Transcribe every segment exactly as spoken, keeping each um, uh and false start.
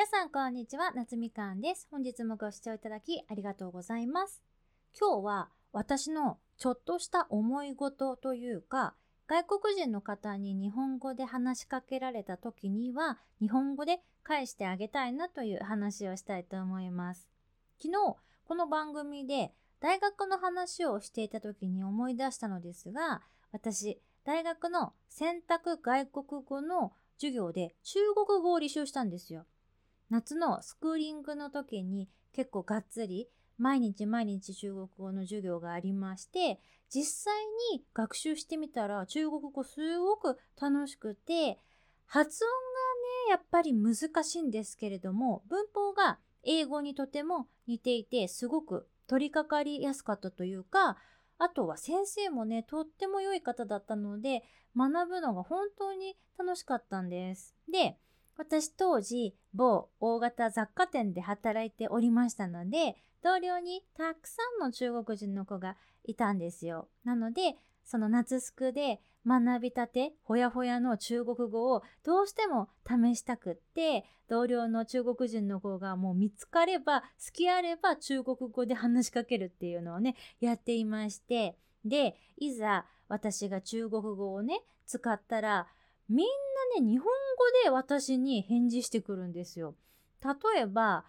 皆さんこんにちは、夏みかんです。本日もご視聴いただきありがとうございます。今日は私のちょっとした思い事というか、外国人の方に日本語で話しかけられた時には日本語で返してあげたいなという話をしたいと思います。昨日この番組で大学の話をしていた時に思い出したのですが、私大学の選択外国語の授業で中国語を履修したんですよ。夏のスクーリングの時に結構がっつり毎日毎日中国語の授業がありまして、実際に学習してみたら中国語すごく楽しくて、発音がねやっぱり難しいんですけれども、文法が英語にとても似ていてすごく取り掛かりやすかったというか、あとは先生もねとっても良い方だったので学ぶのが本当に楽しかったんです。で、私当時某大型雑貨店で働いておりましたので、同僚にたくさんの中国人の子がいたんですよ。なのでその夏スクで学びたてほやほやの中国語をどうしても試したくって、同僚の中国人の子がもう見つかれば隙あれば中国語で話しかけるっていうのをねやっていまして、でいざ私が中国語をね使ったらみんなね日本語で私に返事してくるんですよ。例えば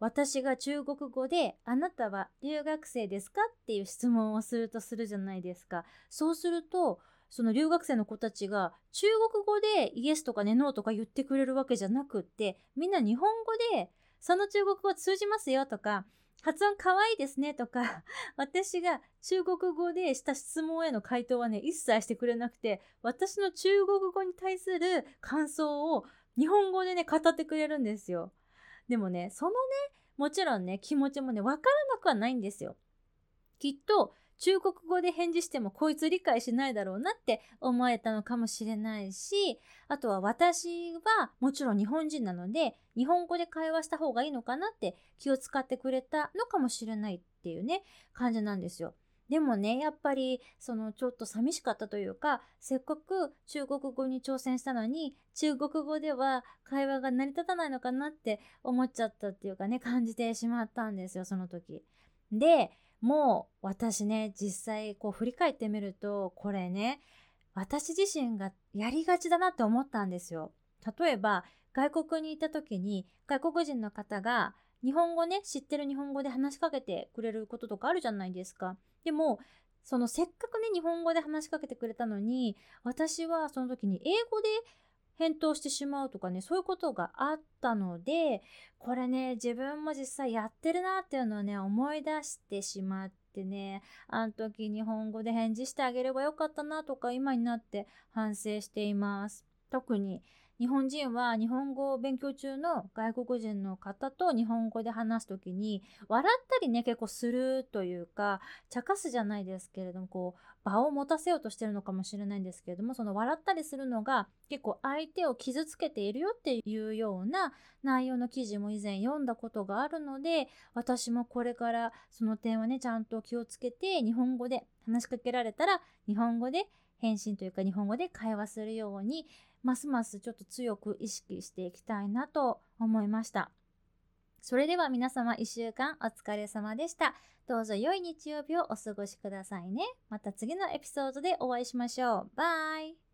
私が中国語であなたは留学生ですかっていう質問をするとするじゃないですか。そうするとその留学生の子たちが中国語でイエスとかねノーとか言ってくれるわけじゃなくって、みんな日本語でその中国語通じますよとか発音可愛いですねとか私が中国語でした質問への回答はね一切してくれなくて、私の中国語に対する感想を日本語でね語ってくれるんですよ。でもねそのねもちろんね気持ちもね分からなくはないんですよ。きっと中国語で返事してもこいつ理解しないだろうなって思えたのかもしれないし、あとは私はもちろん日本人なので日本語で会話した方がいいのかなって気を使ってくれたのかもしれないっていうね感じなんですよ。でもねやっぱりそのちょっと寂しかったというか、せっかく中国語に挑戦したのに中国語では会話が成り立たないのかなって思っちゃったっていうかね感じてしまったんですよその時。でもう私ね実際こう振り返ってみると、これね私自身がやりがちだなって思ったんですよ。例えば外国にいた時に外国人の方が日本語ね知ってる日本語で話しかけてくれることとかあるじゃないですか。でもそのせっかくね日本語で話しかけてくれたのに、私はその時に英語で返答してしまうとかねそういうことがあったので、これね自分も実際やってるなっていうのをね思い出してしまってね、あの時日本語で返事してあげればよかったなとか今になって反省しています。特に日本人は日本語を勉強中の外国人の方と日本語で話すときに笑ったりね結構するというか、茶化すじゃないですけれどもこう場を持たせようとしてるのかもしれないんですけれども、その笑ったりするのが結構相手を傷つけているよっていうような内容の記事も以前読んだことがあるので、私もこれからその点はねちゃんと気をつけて日本語で話しかけられたら日本語で返信というか日本語で会話するようにますますちょっと強く意識していきたいなと思いました。それでは皆様いっしゅうかんお疲れ様でした。どうぞ良い日曜日をお過ごしくださいね。また次のエピソードでお会いしましょう。バイ。